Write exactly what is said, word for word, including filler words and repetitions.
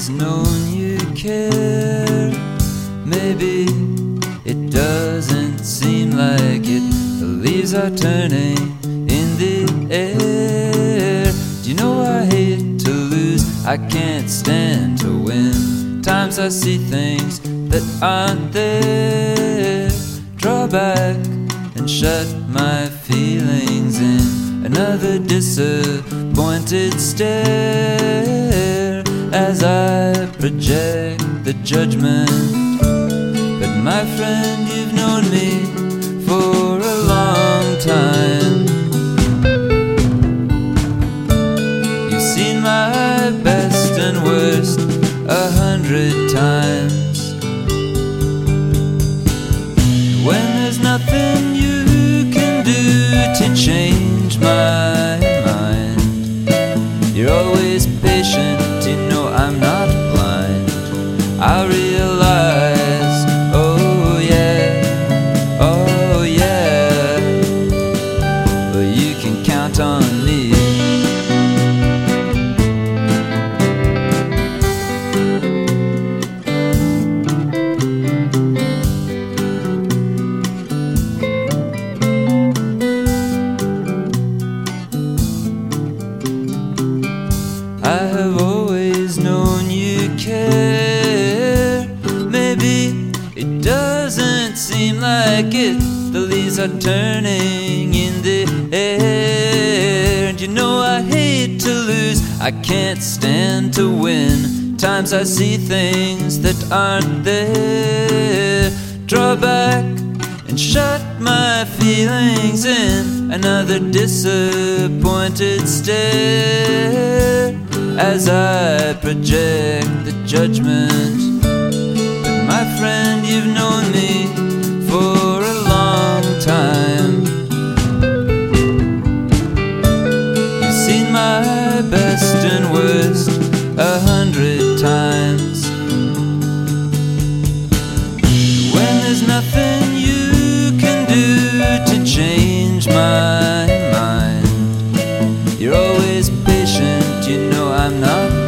always known you cared. Maybe it doesn't seem like it. The leaves are turning in the air. Do you know I hate to lose? I can't stand to win. Times I see things that aren't there. Draw back and shut my feelings in. Another disappointed stare as I project the judgment. But my friend, you've known me for a long time. You've seen my best and worst a hundred times. When there's nothing you can do to change my mind, you're always patient, you know I'm not blind. I realize, oh yeah, oh yeah, well you can count on me. I have always known you care. Maybe it doesn't seem like it. The leaves are turning in the air. And you know I hate to lose. I can't stand to win. Times I see things that aren't there. Draw back and shut my feelings in. Another disappointed stare as I project the judgment. But my friend, you've known me for a long time. You've seen my best and worst a hundred times. When there's nothing you can do to change my mind, you're always patient, you know I'm not.